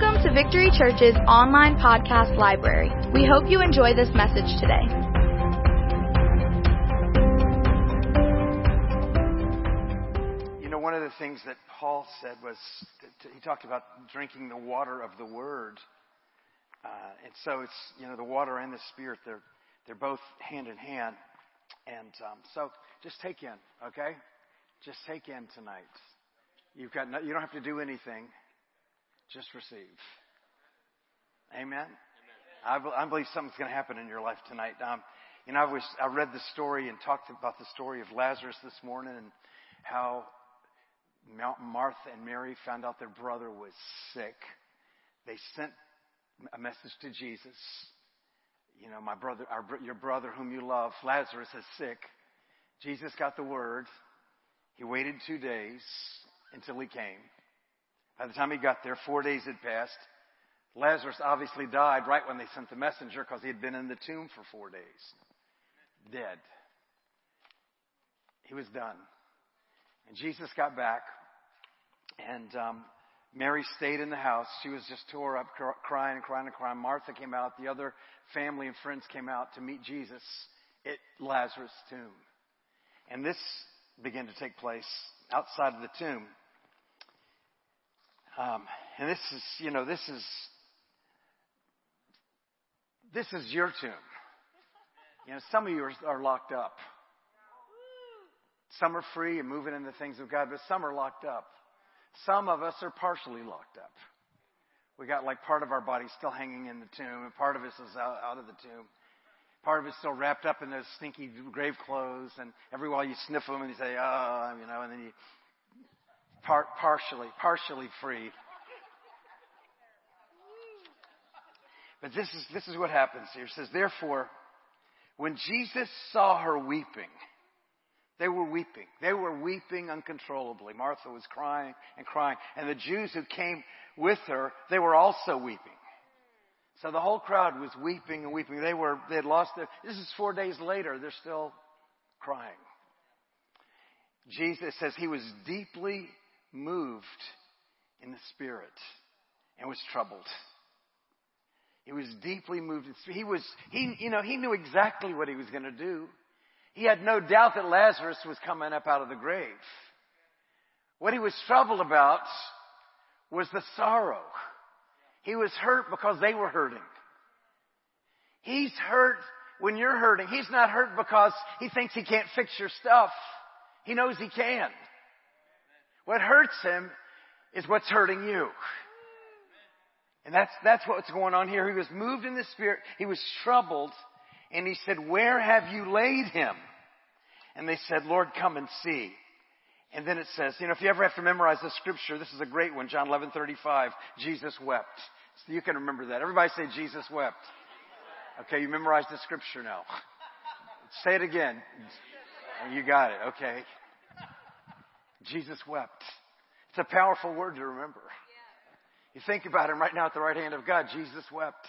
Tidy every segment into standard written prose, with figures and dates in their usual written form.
Welcome to Victory Church's online podcast library. We hope you enjoy this message today. You know, one of the things that Paul said was, he talked about drinking the water of the Word. And so it's, you know, the water and the Spirit, they're both hand in hand. And so just take in, okay? Just take in tonight. You've got you don't have to do anything. Just receive. Amen? I believe something's going to happen in your life tonight. You know, I read the story and talked about the story of Lazarus this morning and how Martha and Mary found out their brother was sick. They sent a message to Jesus. You know, my brother, your brother whom you love, Lazarus, is sick. Jesus got the word. He waited 2 days until he came. By the time he got there, 4 days had passed. Lazarus obviously died right when they sent the messenger because he had been in the tomb for 4 days. Dead. He was done. And Jesus got back, and Mary stayed in the house. She was just tore up, crying and crying and crying. Martha came out. The other family and friends came out to meet Jesus at Lazarus' tomb. And this began to take place outside of the tomb. And this is your tomb. You know, some of you are locked up. Some are free and moving in the things of God, but some are locked up. Some of us are partially locked up. We got like part of our body still hanging in the tomb, and part of us is out of the tomb. Part of it's still wrapped up in those stinky grave clothes, and every while you sniff them and you say, oh, you know, and then you partially free. But this is what happens here. It says, therefore, when Jesus saw her weeping, they were weeping. They were weeping uncontrollably. Martha was crying and crying. And the Jews who came with her, they were also weeping. So the whole crowd was weeping and weeping. They had lost their... This is 4 days later. They're still crying. Jesus says he was deeply moved in the Spirit and was troubled. He was deeply moved. He knew exactly what he was going to do. He had no doubt that Lazarus was coming up out of the grave. What he was troubled about was the sorrow. He was hurt because they were hurting. He's hurt when you're hurting. He's not hurt because he thinks he can't fix your stuff. He knows he can. What hurts him is what's hurting you. And that's what's going on here. He was moved in the Spirit. He was troubled. And he said, where have you laid him? And they said, Lord, come and see. And then it says, you know, if you ever have to memorize the scripture, this is a great one. John 11:35, Jesus wept. So you can remember that. Everybody say, Jesus wept. Okay, you memorized the scripture now. Say it again. You got it, okay. Jesus wept. It's a powerful word to remember. You think about him right now at the right hand of God. Jesus wept.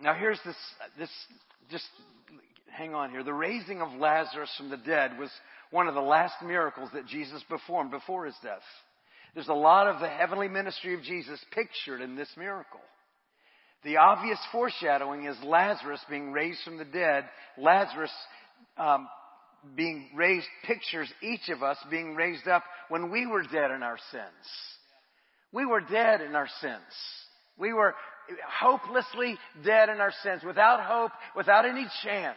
Now here's this, just hang on here. The raising of Lazarus from the dead was one of the last miracles that Jesus performed before his death. There's a lot of the heavenly ministry of Jesus pictured in this miracle. The obvious foreshadowing is Lazarus being raised from the dead. Lazarus being raised pictures each of us being raised up when we were dead in our sins. We were dead in our sins. We were hopelessly dead in our sins, without hope, without any chance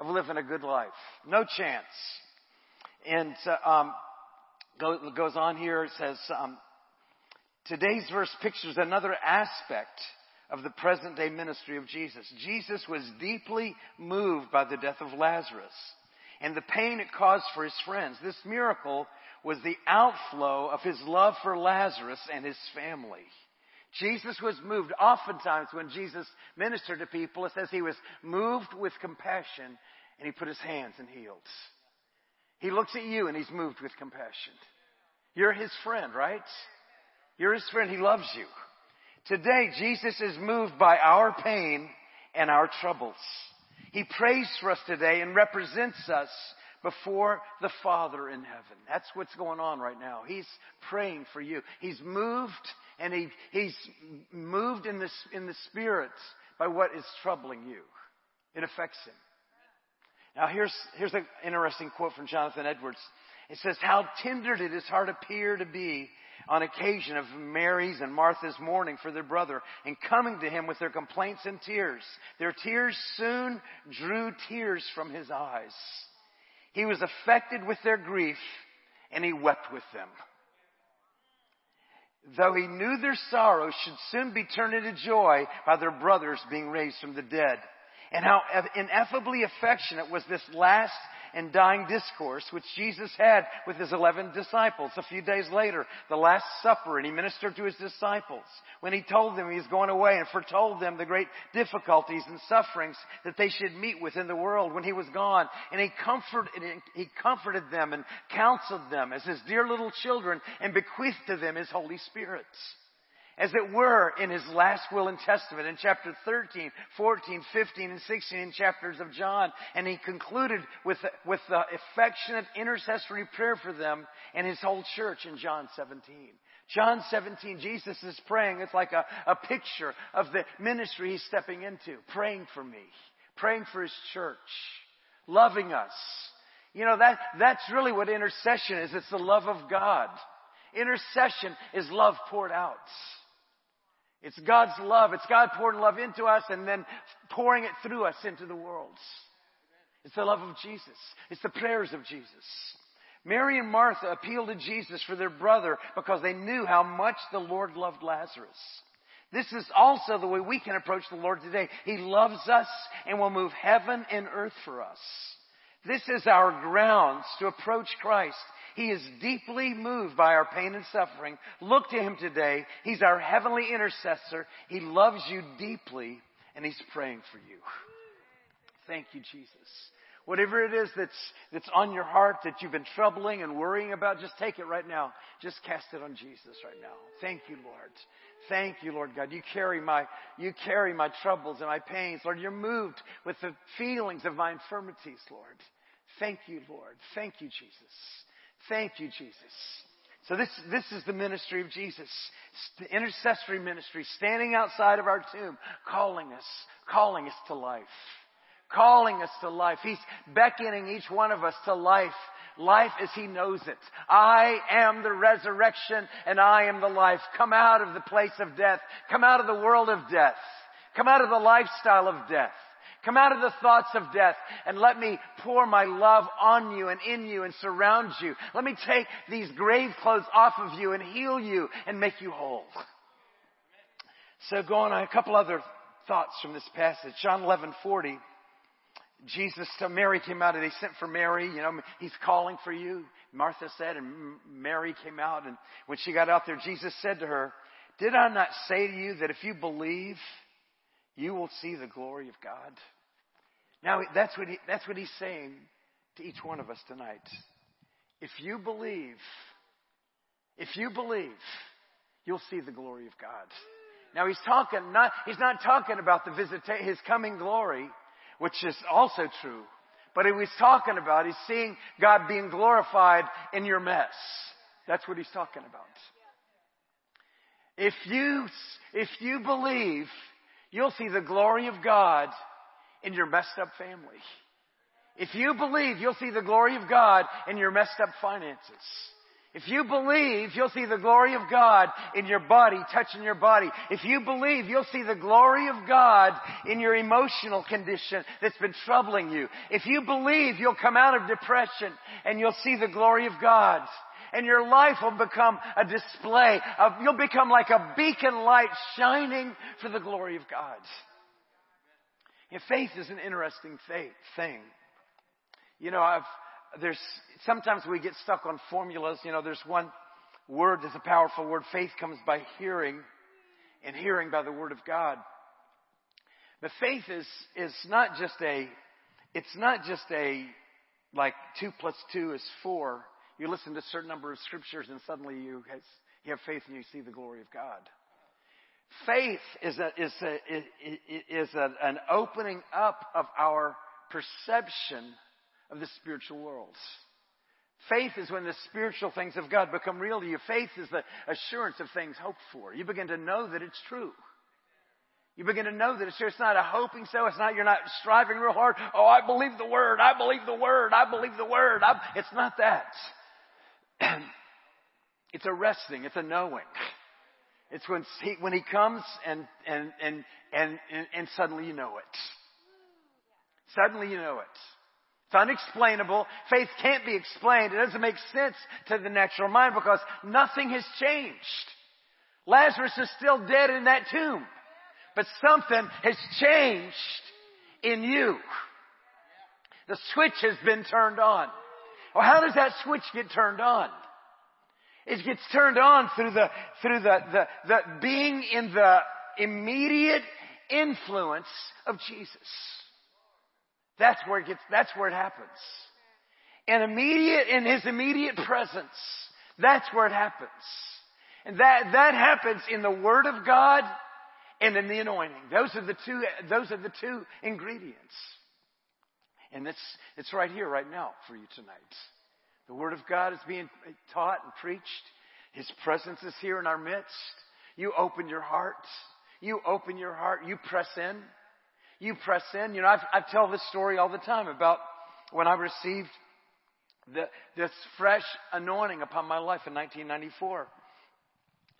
of living a good life. No chance. And goes on here, it says, today's verse pictures another aspect of the present-day ministry of Jesus. Jesus was deeply moved by the death of Lazarus and the pain it caused for his friends. This miracle was the outflow of his love for Lazarus and his family. Jesus was moved. Oftentimes when Jesus ministered to people, it says he was moved with compassion and he put his hands and healed. He looks at you and he's moved with compassion. You're his friend, right? You're his friend. He loves you. Today, Jesus is moved by our pain and our troubles. He prays for us today and represents us before the Father in heaven. That's what's going on right now. He's praying for you. He's moved, and he's moved in the Spirit by what is troubling you. It affects him. Now here's an interesting quote from Jonathan Edwards. It says, "How tender did his heart appear to be on occasion of Mary's and Martha's mourning for their brother and coming to him with their complaints and tears. Their tears soon drew tears from his eyes. He was affected with their grief and he wept with them. Though he knew their sorrow should soon be turned into joy by their brothers being raised from the dead. And how ineffably affectionate was this last and dying discourse which Jesus had with his 11 disciples a few days later, the Last Supper, and he ministered to his disciples when he told them he was going away and foretold them the great difficulties and sufferings that they should meet with in the world when he was gone. And he comforted them and counseled them as his dear little children and bequeathed to them his Holy Spirit. As it were, in his last will and testament in chapter 13, 14, 15, and 16 in chapters of John. And he concluded with the affectionate intercessory prayer for them and his whole church in John 17. John 17, Jesus is praying. It's like a picture of the ministry he's stepping into. Praying for me. Praying for his church. Loving us. You know, that's really what intercession is. It's the love of God. Intercession is love poured out. It's God's love. It's God pouring love into us and then pouring it through us into the world. It's the love of Jesus. It's the prayers of Jesus. Mary and Martha appealed to Jesus for their brother because they knew how much the Lord loved Lazarus. This is also the way we can approach the Lord today. He loves us and will move heaven and earth for us. This is our grounds to approach Christ. He is deeply moved by our pain and suffering. Look to him today. He's our heavenly intercessor. He loves you deeply, and he's praying for you. Thank you, Jesus. Whatever it is that's on your heart that you've been troubling and worrying about, just take it right now. Just cast it on Jesus right now. Thank you, Lord. Thank you, Lord God. You carry my troubles and my pains. Lord, you're moved with the feelings of my infirmities, Lord. Thank you, Lord. Thank you, Jesus. Thank you, Jesus. So this is the ministry of Jesus. The intercessory ministry, standing outside of our tomb, calling us to life. Calling us to life. He's beckoning each one of us to life. Life as he knows it. I am the resurrection and I am the life. Come out of the place of death. Come out of the world of death. Come out of the lifestyle of death. Come out of the thoughts of death and let me pour my love on you and in you and surround you. Let me take these grave clothes off of you and heal you and make you whole. So go on a couple other thoughts from this passage. John 11:40. Jesus, so Mary came out and they sent for Mary. You know, he's calling for you, Martha said, and Mary came out. And when she got out there, Jesus said to her, "Did I not say to you that if you believe, you will see the glory of God?" Now, that's what he's saying to each one of us tonight. If you believe, you'll see the glory of God. Now, he's not talking about the visitation, his coming glory, which is also true. But he was talking about, he's seeing God being glorified in your mess. That's what he's talking about. If you believe, you'll see the glory of God in your messed up family. If you believe, you'll see the glory of God in your messed up finances. If you believe, you'll see the glory of God in your body, touching your body. If you believe, you'll see the glory of God in your emotional condition that's been troubling you. If you believe, you'll come out of depression and you'll see the glory of God. And your life will become a display. You'll become like a beacon light shining for the glory of God. And faith is an interesting thing. You know, there's sometimes we get stuck on formulas. You know, there's one word that's a powerful word. Faith comes by hearing, and hearing by the word of God. But faith is not just like 2 + 2 is 4. You listen to a certain number of scriptures and suddenly you have faith and you see the glory of God. Faith is an opening up of our perception of the spiritual world. Faith is when the spiritual things of God become real to you. Faith is the assurance of things hoped for. You begin to know that it's true. You begin to know that it's true. It's not a hoping so. It's not, you're not striving real hard. Oh, I believe the word. I believe the word. I believe the word. It's not that. It's a resting. It's a knowing. It's when he comes and suddenly you know it. Suddenly you know it. It's unexplainable. Faith can't be explained. It doesn't make sense to the natural mind because nothing has changed. Lazarus is still dead in that tomb. But something has changed in you. The switch has been turned on. Well, how does that switch get turned on? It gets turned on through the being in the immediate influence of Jesus. That's where it happens. In his immediate presence. That's where it happens. And that happens in the Word of God and in the anointing. Those are the two ingredients. And it's right here, right now for you tonight. The Word of God is being taught and preached. His presence is here in our midst. You open your heart. You open your heart. You press in. You press in. You know, I tell this story all the time about when I received this fresh anointing upon my life in 1994.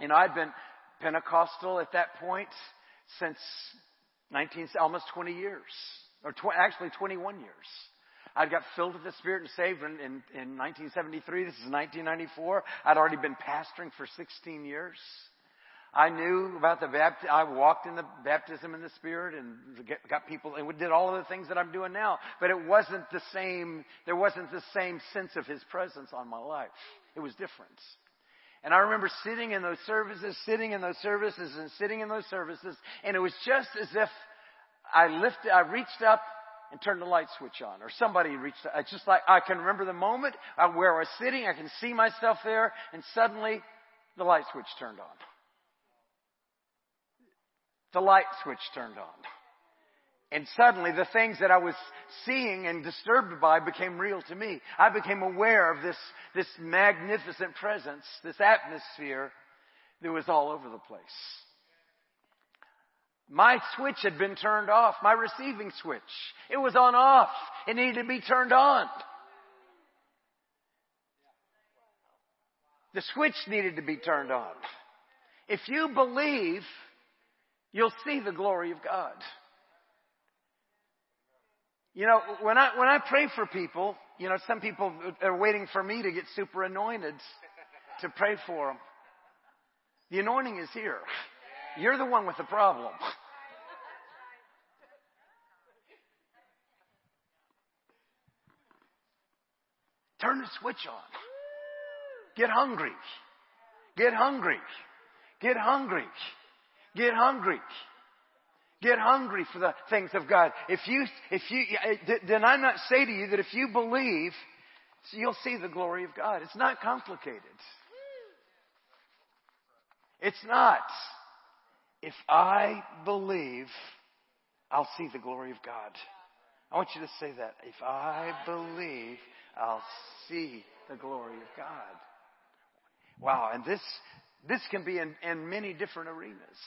You know, I'd been Pentecostal at that point since almost 20 years. Or actually 21 years. I got filled with the Spirit and saved in 1973. This is 1994. I'd already been pastoring for 16 years. I knew about the baptism. I walked in the baptism in the Spirit and got people, and we did all of the things that I'm doing now. But it wasn't the same. There wasn't the same sense of His presence on my life. It was different. And I remember sitting in those services, and it was just as if I reached up and turned the light switch on, or somebody reached up. It's just like I can remember the moment where I was sitting. I can see myself there, and suddenly the light switch turned on. The light switch turned on. And suddenly the things that I was seeing and disturbed by became real to me. I became aware of this magnificent presence, this atmosphere that was all over the place. My switch had been turned off, my receiving switch. It was on off. It needed to be turned on. The switch needed to be turned on. If you believe, you'll see the glory of God. You know, when I pray for people, you know, some people are waiting for me to get super anointed to pray for them. The anointing is here. You're the one with the problem. Turn the switch on. Get hungry. Get hungry. Get hungry. Get hungry. Get hungry for the things of God. Then I not say to you that if you believe, you'll see the glory of God. It's not complicated. It's not. If I believe, I'll see the glory of God. I want you to say that. If I believe, I'll see the glory of God. Wow, and this can be in many different arenas.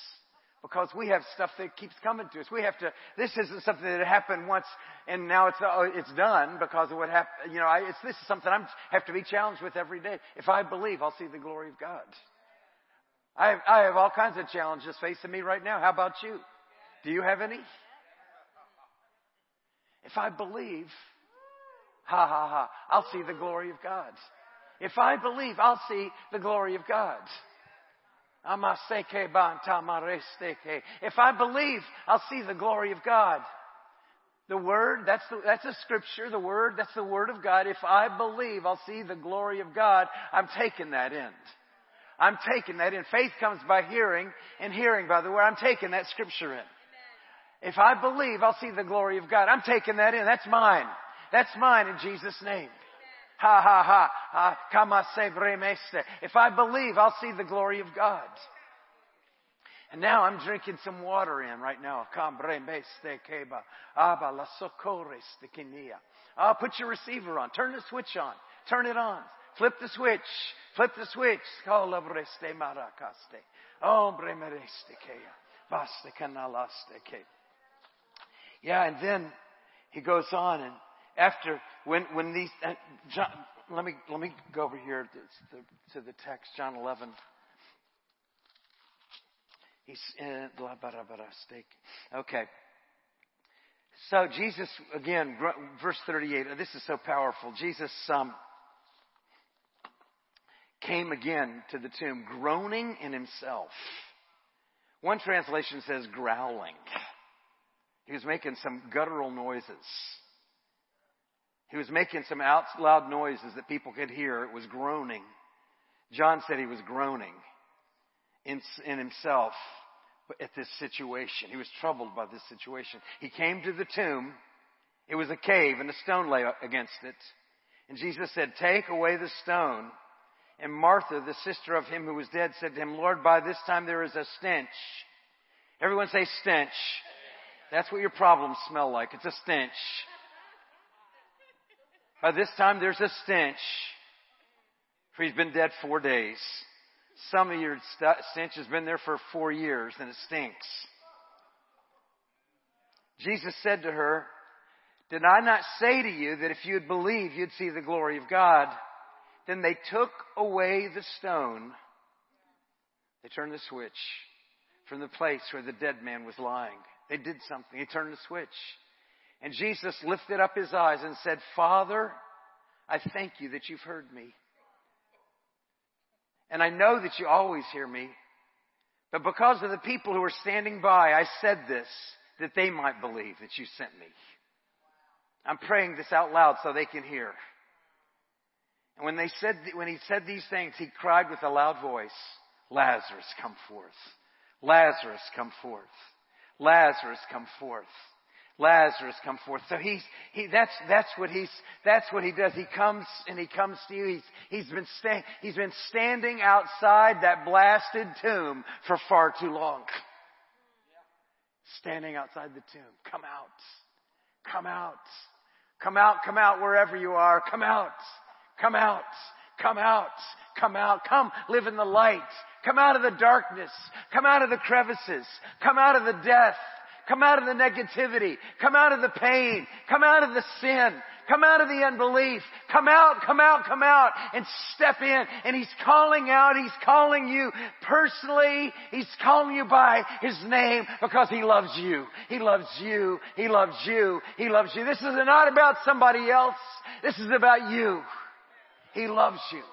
Because we have stuff that keeps coming to us. This isn't something that happened once and now it's done because of what happened. You know, this is something I have to be challenged with every day. If I believe, I'll see the glory of God. I have all kinds of challenges facing me right now. How about you? Do you have any? If I believe, I'll see the glory of God. If I believe, I'll see the glory of God. If I believe, I'll see the glory of God. The Word, that's a scripture. The Word, that's the Word of God. If I believe, I'll see the glory of God. I'm taking that in. I'm taking that in. Faith comes by hearing, and hearing by the Word. I'm taking that scripture in. If I believe, I'll see the glory of God. I'm taking that in. That's mine. That's mine in Jesus' name. If I believe, I'll see the glory of God. And now I'm drinking some water in right now. Put your receiver on. Turn the switch on. Turn it on. Flip the switch. Flip the switch. Yeah, and then he goes on, and after when these John, let me go over here to the text, John 11. He's in okay. So Jesus again, verse 38. This is so powerful. Jesus came again to the tomb, groaning in himself. One translation says growling. He was making some guttural noises. He was making some out loud noises that people could hear. It was groaning. John said he was groaning in himself at this situation. He was troubled by this situation. He came to the tomb. It was a cave and a stone lay against it. And Jesus said, "Take away the stone." And Martha, the sister of him who was dead, said to him, "Lord, by this time there is a stench." Everyone say stench. That's what your problems smell like. It's a stench. By this time, there's a stench. For he's been dead 4 days. Some of your stench has been there for 4 years, and it stinks. Jesus said to her, "Did I not say to you that if you would believe, you'd see the glory of God?" Then they took away the stone. They turned the switch from the place where the dead man was lying. They did something. He turned the switch. And Jesus lifted up his eyes and said, "Father, I thank you that you've heard me. And I know that you always hear me. But because of the people who are standing by, I said this, that they might believe that you sent me." I'm praying this out loud so they can hear. And when he said these things, he cried with a loud voice, "Lazarus, come forth. Lazarus, come forth. Lazarus, come forth. Lazarus, come forth." So that's what he does. He comes to you. He's been standing outside that blasted tomb for far too long. Standing outside the tomb. Come out. Come out. Come out. Come out wherever you are. Come out. Come out. Come out. Come out. Come live in the light. Come out of the darkness. Come out of the crevices. Come out of the death. Come out of the negativity. Come out of the pain. Come out of the sin. Come out of the unbelief. Come out, come out, come out, and step in. And he's calling out. He's calling you personally. He's calling you by his name because he loves you. He loves you. He loves you. He loves you. This is not about somebody else. This is about you. He loves you.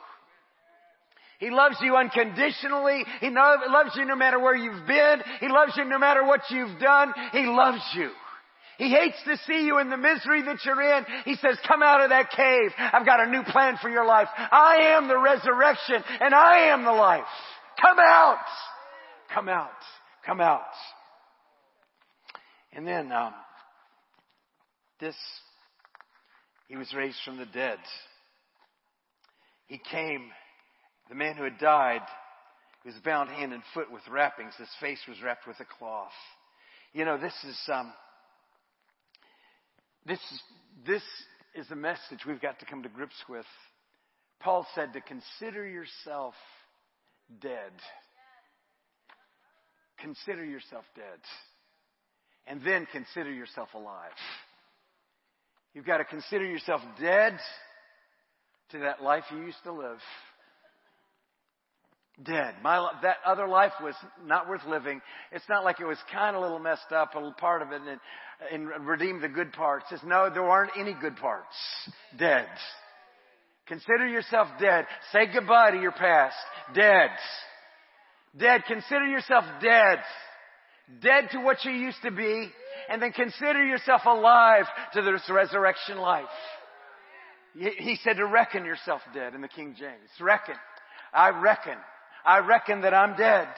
He loves you unconditionally. He loves you no matter where you've been. He loves you no matter what you've done. He loves you. He hates to see you in the misery that you're in. He says, "Come out of that cave. I've got a new plan for your life. I am the resurrection and I am the life. Come out. Come out. Come out." And then he was raised from the dead. He came. The man who had died, he was bound hand and foot with wrappings. His face was wrapped with a cloth. You know, this is a message we've got to come to grips with. Paul said to consider yourself dead. Consider yourself dead. And then consider yourself alive. You've got to consider yourself dead to that life you used to live. Dead. That other life was not worth living. It's not like it was kind of a little messed up, a little part of it, and redeemed the good parts. It's no, there aren't any good parts. Dead. Consider yourself dead. Say goodbye to your past. Dead. Dead. Consider yourself dead. Dead to what you used to be, and then consider yourself alive to this resurrection life. He said to reckon yourself dead in the King James. Reckon. I reckon that I'm dead.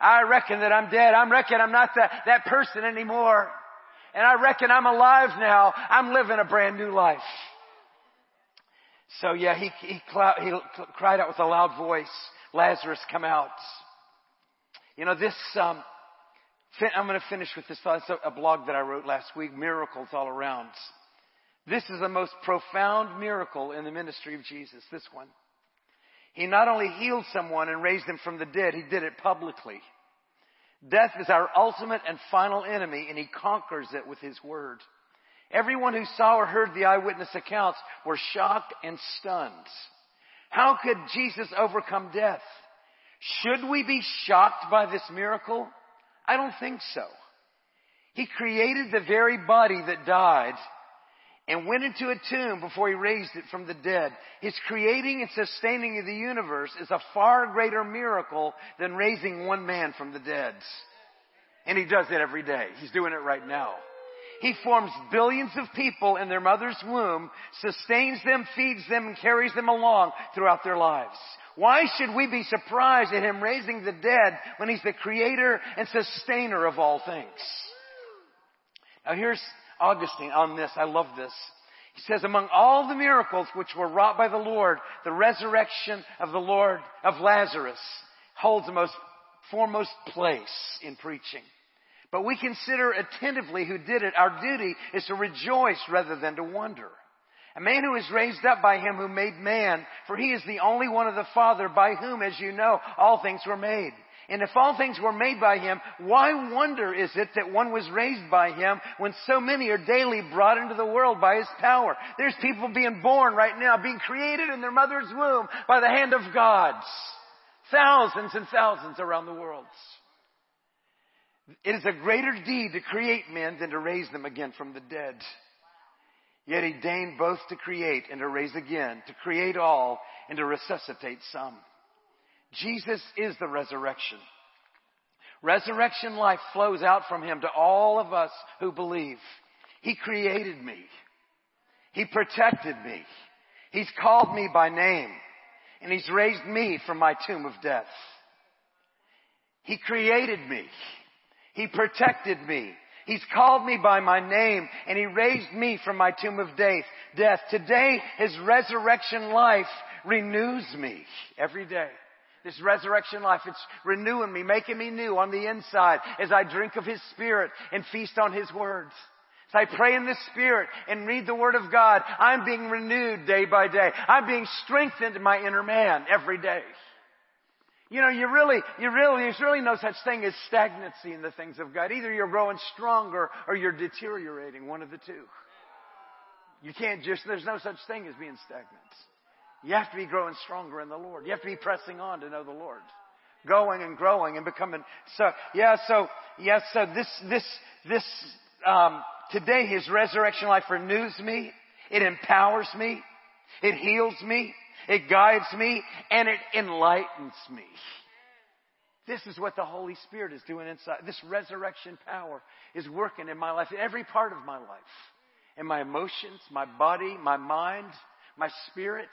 I reckon that I'm dead. I reckon I'm not that person anymore. And I reckon I'm alive now. I'm living a brand new life. So yeah, he cried out with a loud voice, "Lazarus, come out." You know, this, I'm going to finish with this thought. It's a blog that I wrote last week, Miracles All Around. This is the most profound miracle in the ministry of Jesus, this one. He not only healed someone and raised them from the dead, he did it publicly. Death is our ultimate and final enemy, and he conquers it with his word. Everyone who saw or heard the eyewitness accounts were shocked and stunned. How could Jesus overcome death? Should we be shocked by this miracle? I don't think so. He created the very body that died and went into a tomb before he raised it from the dead. His creating and sustaining of the universe is a far greater miracle than raising one man from the dead. And he does it every day. He's doing it right now. He forms billions of people in their mother's womb, sustains them, feeds them, and carries them along throughout their lives. Why should we be surprised at him raising the dead when he's the creator and sustainer of all things? Now here's Augustine on this. I love this. He says, among all the miracles which were wrought by the Lord, the resurrection of the Lord of Lazarus holds the foremost place in preaching. But we consider attentively who did it. Our duty is to rejoice rather than to wonder. A man who is raised up by him who made man, for he is the only one of the Father by whom, as you know, all things were made. And if all things were made by him, why wonder is it that one was raised by him when so many are daily brought into the world by his power? There's people being born right now, being created in their mother's womb by the hand of God. Thousands and thousands around the world. It is a greater deed to create men than to raise them again from the dead. Yet he deigned both to create and to raise again, to create all and to resuscitate some. Jesus is the resurrection. Resurrection life flows out from him to all of us who believe. He created me. He protected me. He's called me by name. And he's raised me from my tomb of death. He created me. He protected me. He's called me by my name, and he raised me from my tomb of death. Today, his resurrection life renews me every day. This resurrection life, it's renewing me, making me new on the inside as I drink of his spirit and feast on his words. As I pray in the spirit and read the word of God, I'm being renewed day by day. I'm being strengthened in my inner man every day. You know, there's really no such thing as stagnancy in the things of God. Either you're growing stronger or you're deteriorating, one of the two. There's no such thing as being stagnant. You have to be growing stronger in the Lord. You have to be pressing on to know the Lord. Going and growing and becoming. Today his resurrection life renews me. It empowers me. It heals me. It guides me, and it enlightens me. This is what the Holy Spirit is doing inside. This resurrection power is working in my life, in every part of my life. In my emotions, my body, my mind, my spirit.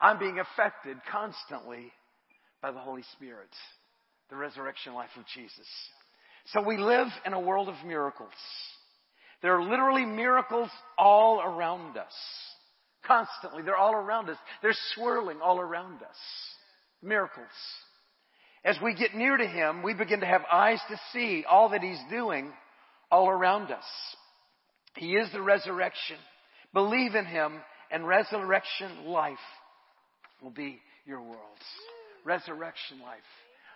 I'm being affected constantly by the Holy Spirit, the resurrection life of Jesus. So we live in a world of miracles. There are literally miracles all around us. Constantly. They're all around us. They're swirling all around us. Miracles. As we get near to him, we begin to have eyes to see all that he's doing all around us. He is the resurrection. Believe in him, and resurrection life will be your world. Resurrection life.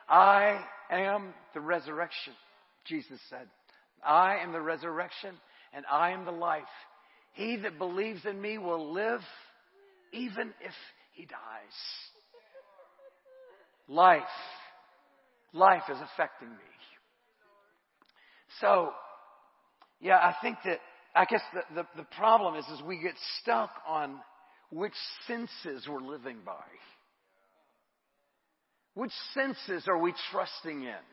I am the resurrection, Jesus said. I am the resurrection, and I am the life. He that believes in me will live even if he dies. Life is affecting me. So, I guess the problem is we get stuck on which senses we're living by. Which senses are we trusting in?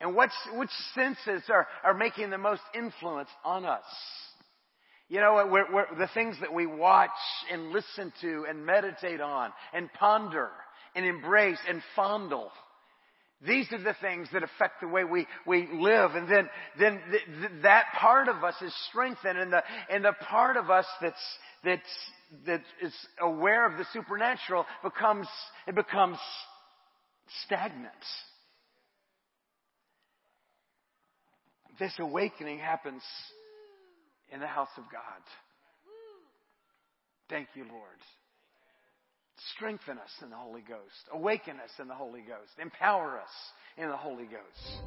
And which senses are making the most influence on us? You know, the things that we watch and listen to and meditate on and ponder and embrace and fondle. These are the things that affect the way we live. And then that part of us is strengthened, and the part of us that is aware of the supernatural becomes stagnant. This awakening happens in the house of God. Thank you, Lord. Strengthen us in the Holy Ghost. Awaken us in the Holy Ghost. Empower us in the Holy Ghost.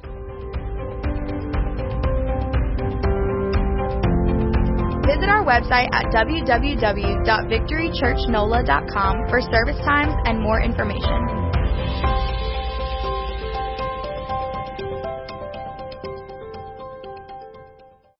Visit our website at www.victorychurchnola.com for service times and more information.